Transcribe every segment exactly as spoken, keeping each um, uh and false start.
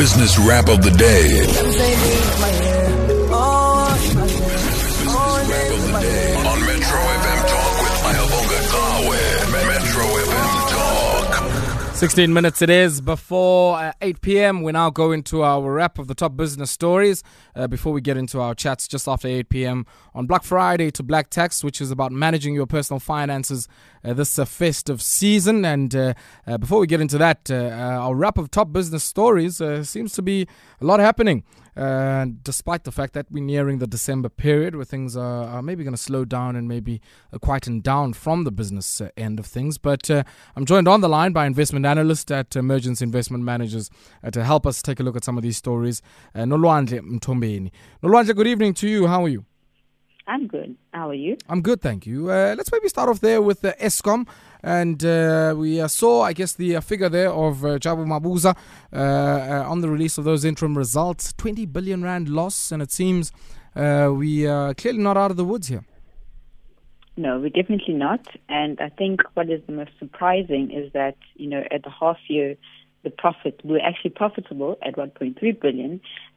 business wrap of the day. On Metro F M Talk with Ayabonga Kawe. Metro F M Talk. sixteen minutes it is before uh, eight p.m. We now go into our wrap of the top business stories uh, before we get into our chats just after eight p.m. on Black Friday to Black Tax, which is about managing your personal finances Uh, this uh, festive season. And uh, uh, before we get into that, uh, uh, our wrap of top business stories uh, seems to be a lot happening, uh, despite the fact that we're nearing the December period where things are, are maybe going to slow down and maybe uh, quieten down from the business uh, end of things. But uh, I'm joined on the line by investment analyst at Mergence Investment Managers uh, to help us take a look at some of these stories, uh, Nolwandle Mthombeni. Nolwandle, good evening to you. How are you? I'm good. How are you? I'm good, thank you. Uh, let's maybe start off there with uh, Eskom. And uh, we uh, saw, I guess, the uh, figure there of uh, Jabu Mabuza uh, uh, on the release of those interim results. twenty billion rand loss. And it seems uh, we are clearly not out of the woods here. No, we're definitely not. And I think what is the most surprising is that, you know, at the half year, the profit, we were actually profitable at one point three billion,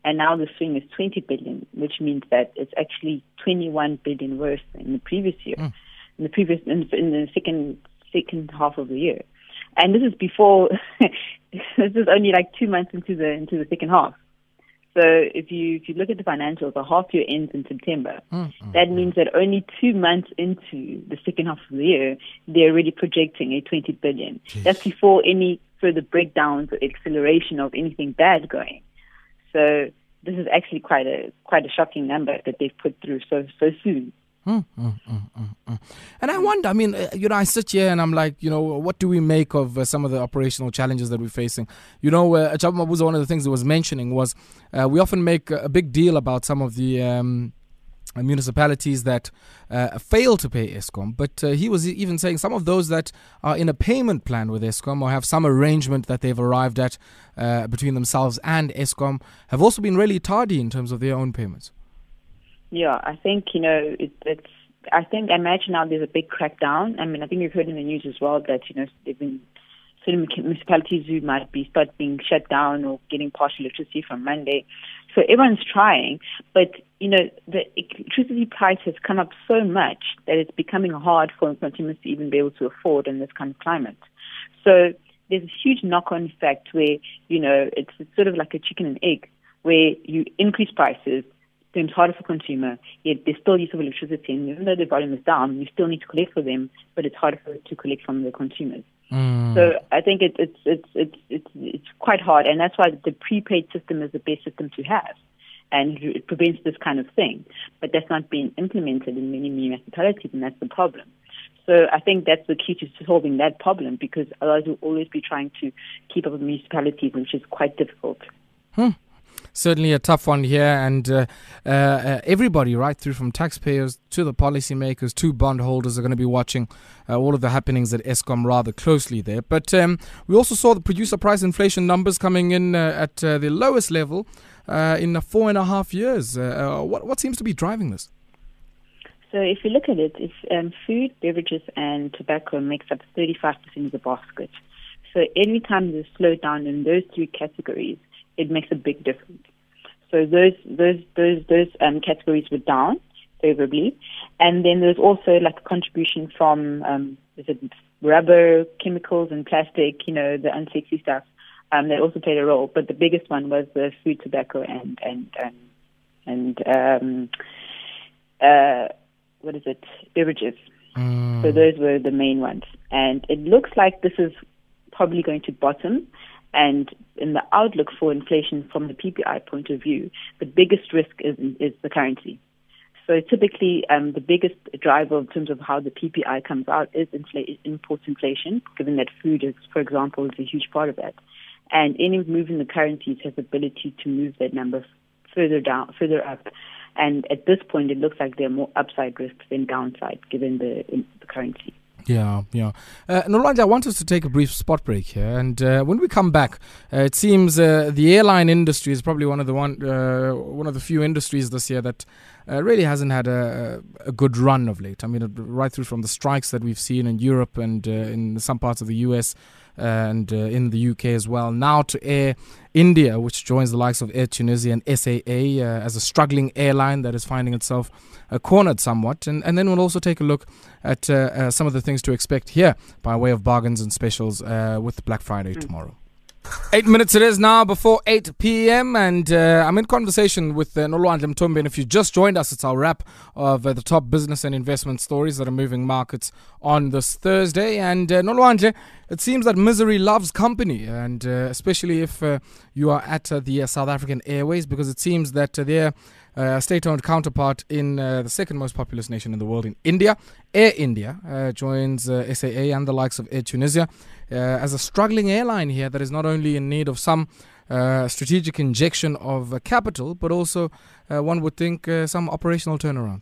and now the swing is twenty billion, which means that it's actually twenty-one billion worse than the previous year, mm. in the previous in, in the second second half of the year, and this is before this is only like two months into the into the second half. So if you if you look at the financials, the half year ends in September. Mm-hmm. That means that only two months into the second half of the year, they're already projecting a twenty billion. Jeez. That's before any further breakdowns or acceleration of anything bad going. So this is actually quite a quite a shocking number that they've put through so so soon. Mm, mm, mm, mm, mm. And I wonder, I mean, you know, I sit here and I'm like, you know, what do we make of uh, some of the operational challenges that we're facing? You know, uh, Jabu Mabuza, one of the things he was mentioning was uh, we often make a big deal about some of the um, municipalities that uh, fail to pay Eskom. But uh, he was even saying some of those that are in a payment plan with Eskom or have some arrangement that they've arrived at uh, between themselves and Eskom have also been really tardy in terms of their own payments. Yeah, I think, you know, it, it's, I think, I imagine now there's a big crackdown. I mean, I think we've heard in the news as well that, you know, there've been certain municipalities who might be start being shut down or getting partial electricity from Monday. So everyone's trying, but, you know, the electricity price has come up so much that it's becoming hard for consumers to even be able to afford in this kind of climate. So there's a huge knock-on effect where, you know, it's, it's sort of like a chicken and egg where you increase prices, it's harder for consumer, yet there's still use of electricity. And even though the volume is down, you still need to collect for them, but it's harder for, to collect from the consumers. Mm. So I think it, it's, it's, it's, it's, it's quite hard. And that's why the prepaid system is the best system to have. And it prevents this kind of thing. But that's not being implemented in many municipalities, and that's the problem. So I think that's the key to solving that problem, because otherwise we'll always be trying to keep up with municipalities, which is quite difficult. Hmm. Certainly a tough one here, and uh, uh, everybody right through from taxpayers to the policymakers to bondholders are going to be watching uh, all of the happenings at Eskom rather closely there. But um, we also saw the producer price inflation numbers coming in uh, at uh, the lowest level uh, in four and a half years. Uh, what, what seems to be driving this? So if you look at it, it's, um, food, beverages and tobacco makes up thirty-five percent of the basket. So every time there's a slowdown in those three categories, it makes a big difference. So those those those those um, categories were down favorably, and then there's also like a contribution from um, is it rubber, chemicals, and plastic. You know, the unsexy stuff um, that also played a role. But the biggest one was the food, tobacco, and and and, and um, uh, what is it? Beverages. Mm. So those were the main ones, and it looks like this is probably going to bottom. And in the outlook for inflation from the P P I point of view, the biggest risk is, is the currency. So typically, um, the biggest driver in terms of how the P P I comes out is infl- import inflation, given that food is, for example, is a huge part of that. And any move in the currencies has the ability to move that number further down, further up. And at this point, it looks like there are more upside risks than downside, given the, in, the currency. Yeah, yeah. Uh, Nolwandle, I want us to take a brief spot break here. And uh, when we come back, uh, it seems uh, the airline industry is probably one of the one uh, one of the few industries this year that uh, really hasn't had a, a good run of late. I mean, right through from the strikes that we've seen in Europe and uh, in some parts of the U S and uh, in the U K as well. Now to Air India, which joins the likes of Air Tunisia and S A A uh, as a struggling airline that is finding itself uh, cornered somewhat. And, and then we'll also take a look at uh, uh, some of the things to expect here by way of bargains and specials uh, with Black Friday mm. tomorrow. Eight minutes it is now before eight p.m. and uh, I'm in conversation with uh, Nolwandle Mthombeni, and if you just joined us, it's our wrap of uh, the top business and investment stories that are moving markets on this Thursday. And uh, Nolwandle, it seems that misery loves company, and uh, especially if uh, you are at uh, the uh, South African Airways, because it seems that uh, their uh, state-owned counterpart in uh, the second most populous nation in the world, in India, Air India, uh, joins uh, S A A and the likes of Air Tunisia uh, as a struggling airline here that is not only in need of some uh, strategic injection of uh, capital, but also, uh, one would think, uh, some operational turnaround.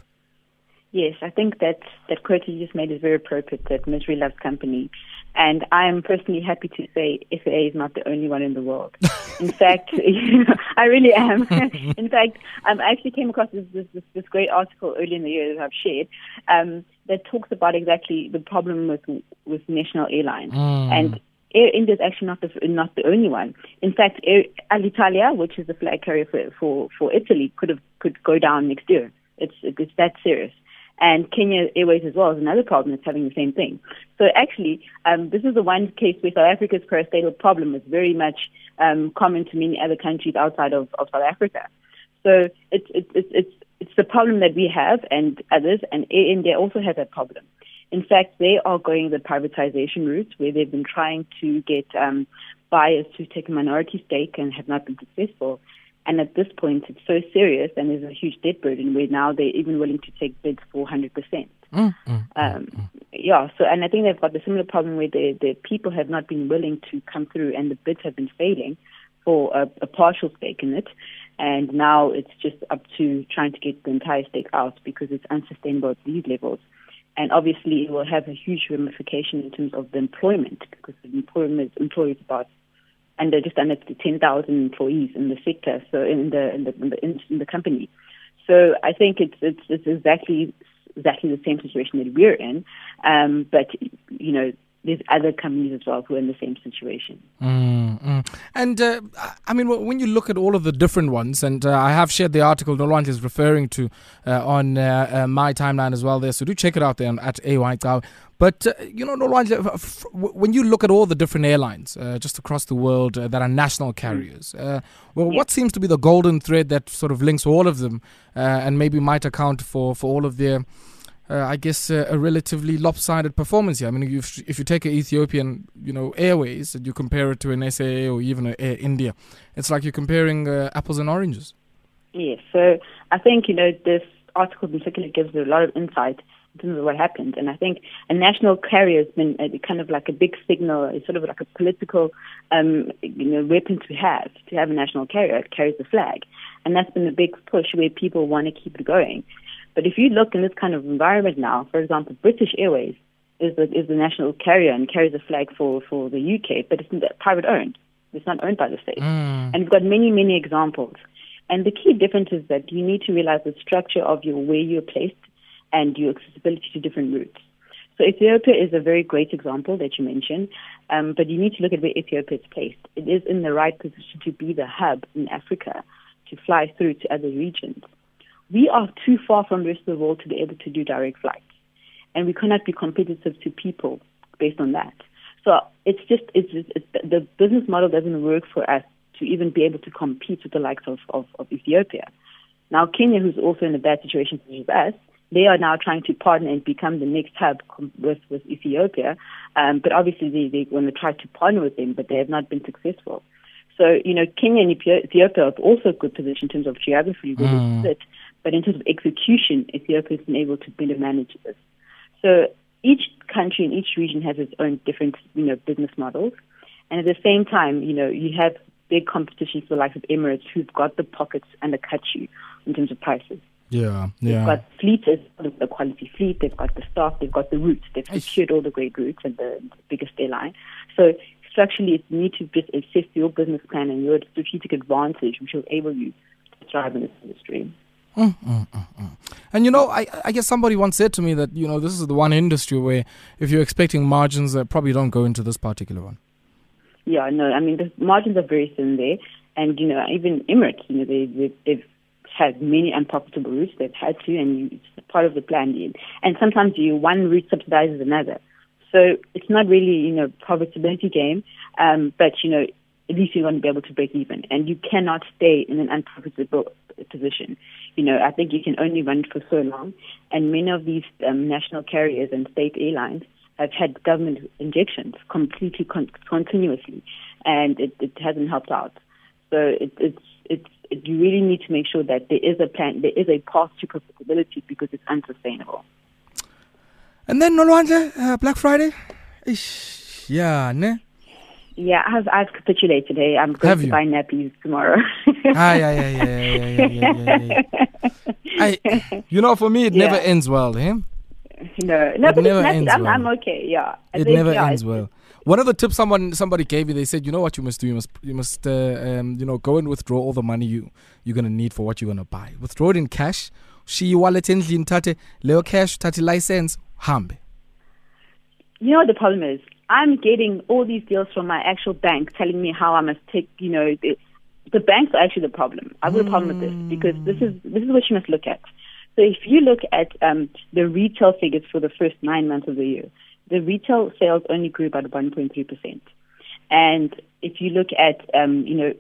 Yes, I think that, that quote you just made is very appropriate, that misery loves company. And I am personally happy to say S A A is not the only one in the world. In fact, you know, I really am. In fact, um, I actually came across this, this, this great article earlier in the year that I've shared um, that talks about exactly the problem with with national airlines. Mm. And Air India is actually not the not the only one. In fact, Air, Alitalia, which is the flag carrier for, for, for Italy, could have could go down next year. It's it's that serious. And Kenya Airways as well is another problem that's having the same thing. So actually, um, this is the one case where South Africa's parastatal problem is very much um, common to many other countries outside of, of South Africa. So it's, it's, it's, it's the problem that we have and others, and Air India also has that problem. In fact, they are going the privatization route where they've been trying to get um, buyers to take a minority stake and have not been successful. And at this point, it's so serious, and there's a huge debt burden where now they're even willing to take bids for one hundred percent. Mm, mm, um, mm. Yeah, so, and I think they've got the similar problem where the, the people have not been willing to come through, and the bids have been failing for a, a partial stake in it. And now it's just up to trying to get the entire stake out because it's unsustainable at these levels. And obviously, it will have a huge ramification in terms of the employment, because the employment employs about and they're just under ten thousand employees in the sector, so in the in the in the, in the company. So I think it's, it's it's exactly exactly the same situation that we're in. Um, but you know, there's other companies as well who are in the same situation. Mm, mm. And uh, I mean, when you look at all of the different ones, and uh, I have shared the article Nolwandle is referring to uh, on uh, uh, my timeline as well there, so do check it out there at A Y T A W. But, uh, you know, Nolwandle, f- when you look at all the different airlines uh, just across the world uh, that are national carriers, uh, well, yeah. what seems to be the golden thread that sort of links all of them uh, and maybe might account for, for all of their, uh, I guess, uh, a relatively lopsided performance here? I mean, if, if you take an Ethiopian, you know, Airways and you compare it to an S A A or even an Air India, it's like you're comparing uh, apples and oranges. Yes. Yeah, so I think, you know, this article in particular gives a lot of insight in terms of what happened. And I think a national carrier has been a, kind of like a big signal, it's sort of like a political um, you know, weapon to have, to have a national carrier. It carries the flag. And that's been a big push where people want to keep it going. But if you look in this kind of environment now, for example, British Airways is the, is the national carrier and carries the flag for, for the U K, but it's private owned. It's not owned by the state. Mm. And we've got many, many examples. And the key difference is that you need to realize the structure of your where you're placed and your accessibility to different routes. So Ethiopia is a very great example that you mentioned, um, but you need to look at where Ethiopia is placed. It is in the right position to be the hub in Africa, to fly through to other regions. We are too far from the rest of the world to be able to do direct flights, and we cannot be competitive to people based on that. So it's just, it's, just, it's the business model doesn't work for us to even be able to compete with the likes of, of, of Ethiopia. Now Kenya, who's also in a bad situation such as us, they are now trying to partner and become the next hub with, with Ethiopia. Um, but obviously, they, they want to try to partner with them, but they have not been successful. So, you know, Kenya and Ethiopia are also a good position in terms of geography, where mm. they sit. But in terms of execution, Ethiopia has been able to better manage this. So each country and each region has its own different, you know, business models. And at the same time, you know, you have big competition for the likes of Emirates, who've got the pockets and the cut you in terms of prices. Yeah, yeah. They've got fleet, the quality fleet, they've got the staff, they've got the routes, they've secured all the great routes and the biggest airline. So structurally, you need to just assess your business plan and your strategic advantage, which will enable you to thrive in this industry. Mm, mm, mm, mm. And you know, I, I guess somebody once said to me that, you know, this is the one industry where if you're expecting margins, that probably don't go into this particular one. Yeah, no, I mean, the margins are very thin there. And, you know, even Emirates, you know, they, they, they've had many unprofitable routes. They've had to, and it's part of the plan. And sometimes you one route subsidizes another. So it's not really, you know, profitability game, um, but, you know, at least you're going to be able to break even. And you cannot stay in an unprofitable position. You know, I think you can only run for so long. And many of these um, national carriers and state airlines have had government injections completely, con- continuously, and it, it hasn't helped out. So it, it's, it's, it, you really need to make sure that there is a plan, there is a path to profitability, because it's unsustainable. And then Nolwandle, uh, Black Friday, Ish, yeah, ne? Yeah, I've I've capitulated. Hey, I'm going Have to you? buy nappies tomorrow. ah, yeah, yeah, yeah, yeah, yeah, yeah, yeah, yeah. I, you know, for me, it yeah. never ends well, eh? No, no, it but never ends I'm, well. I'm okay. Yeah, it think, never yeah, ends well. One of the tips someone somebody gave you, they said, you know what you must do? You must you must uh, um, you know, go and withdraw all the money you you're gonna need for what you're gonna buy. Withdraw it in cash. She wallet in tate leo cash tate license. Hambe. You know what the problem is? I'm getting all these deals from my actual bank telling me how I must take, you know, the, the banks are actually the problem. I've got mm. a problem with this, because this is this is what you must look at. So if you look at um, the retail figures for the first nine months of the year, the retail sales only grew about one point three percent. And if you look at, um, you know,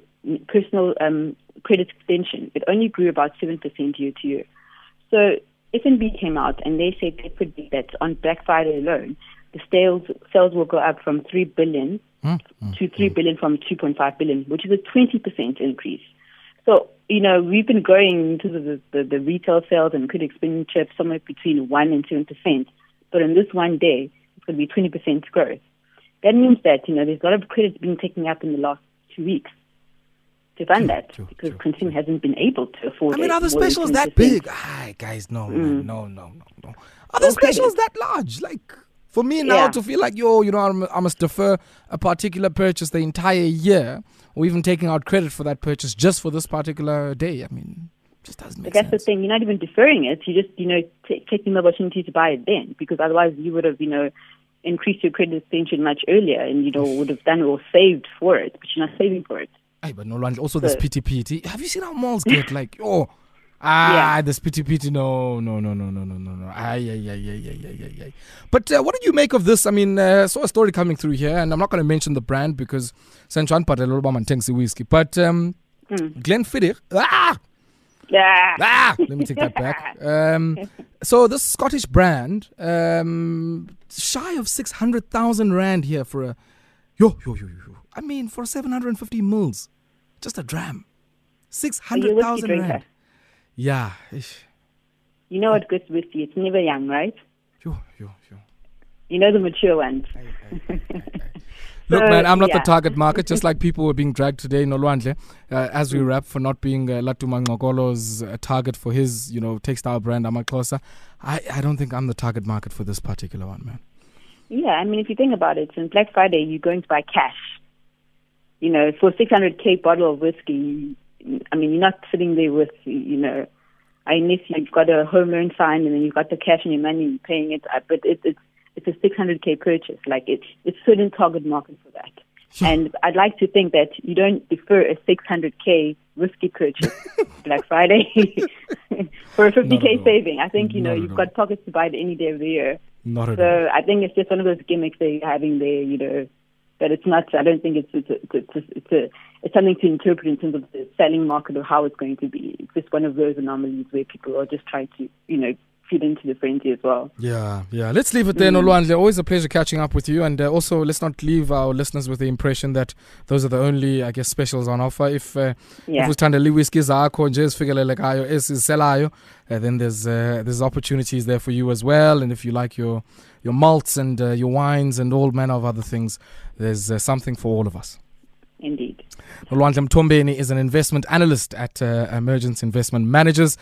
personal um, credit extension, it only grew about seven percent year to year. So F N B came out and they said they predict that on Black Friday alone, the sales sales will go up from three billion mm, mm, to three mm. billion from two point five billion, which is a twenty percent increase. So you know we've been growing into the, the, the retail sales and credit expenditure somewhere between one and seven percent, but in this one day it's going to be twenty percent growth. That means that you know there's a lot of credit being taken up in the last two weeks to fund that, true, because consumer hasn't been able to afford. I mean, are the specials that big? Aye, guys, no, mm. no, no, no, no. Are the okay. specials that large? Like. For me now yeah. to feel like, yo, you know, I'm, I must defer a particular purchase the entire year, or even taking out credit for that purchase just for this particular day. I mean, it just doesn't make but that's sense. That's the thing. You're not even deferring it. You're just, you know, t- taking the opportunity to buy it then, because otherwise you would have, you know, increased your credit extension much earlier and, you know, would have done or saved for it, but you're not saving for it. Hey, but no, also so. This pity-pity. Have you seen how malls get like, oh, Ah, yeah. this pity pity. No, no, no, no, no, no, no, no. Ah, yeah, yeah, yeah, yeah, yeah, yeah. But uh, what did you make of this? I mean, uh, I saw a story coming through here, and I'm not going to mention the brand because Sanchan Patel Mantengsi whiskey. But um, mm. Glenfiddich. Ah! Yeah. Ah! Let me take that back. Um, so this Scottish brand, um, shy of six hundred thousand rand here for a yo yo yo yo. I mean, for seven hundred and fifty mils, just a dram, six hundred thousand rand. Yeah. You know what goes with you? It's never young, right? Yo, yo, yo. You know the mature ones. Aye, aye, aye, aye, aye. Look, so, man, I'm not yeah. the target market, just like people were being dragged today, Nolwandle, uh, as we wrap, for not being uh, Latu Mangokolo's uh, target for his, you know, textile brand, Amakosa. I, I don't think I'm the target market for this particular one, man. Yeah, I mean, if you think about it, since Black Friday, you're going to buy cash. You know, for six hundred K bottle of whiskey, I mean, you're not sitting there with, you know, unless you've got a home loan signed and then you've got the cash and your money and you're paying it. But it, it's it's a six hundred K purchase. Like, it, it's certain target market for that. Sure. And I'd like to think that you don't defer a six hundred K risky purchase Black Friday for a fifty K saving. I think, you know, you've got pockets to buy it any day of the year. Not at all. So I think it's just one of those gimmicks that you're having there, you know. But it's not, I don't think it's it's a, it's, a, it's, a, it's something to interpret in terms of the selling market or how it's going to be. It's just one of those anomalies where people are just trying to, you know, feed into the frenzy as well. Yeah, yeah. Let's leave it there, mm. Nolwandle. Always a pleasure catching up with you. And uh, also, let's not leave our listeners with the impression that those are the only, I guess, specials on offer. If uh, yeah. if we're trying to leave whiskey, then there's uh, there's opportunities there for you as well. And if you like your your malts and uh, your wines and all manner of other things, there's uh, something for all of us. Indeed. Nolwandle Mthombeni is an investment analyst at uh, Mergence Investment Managers.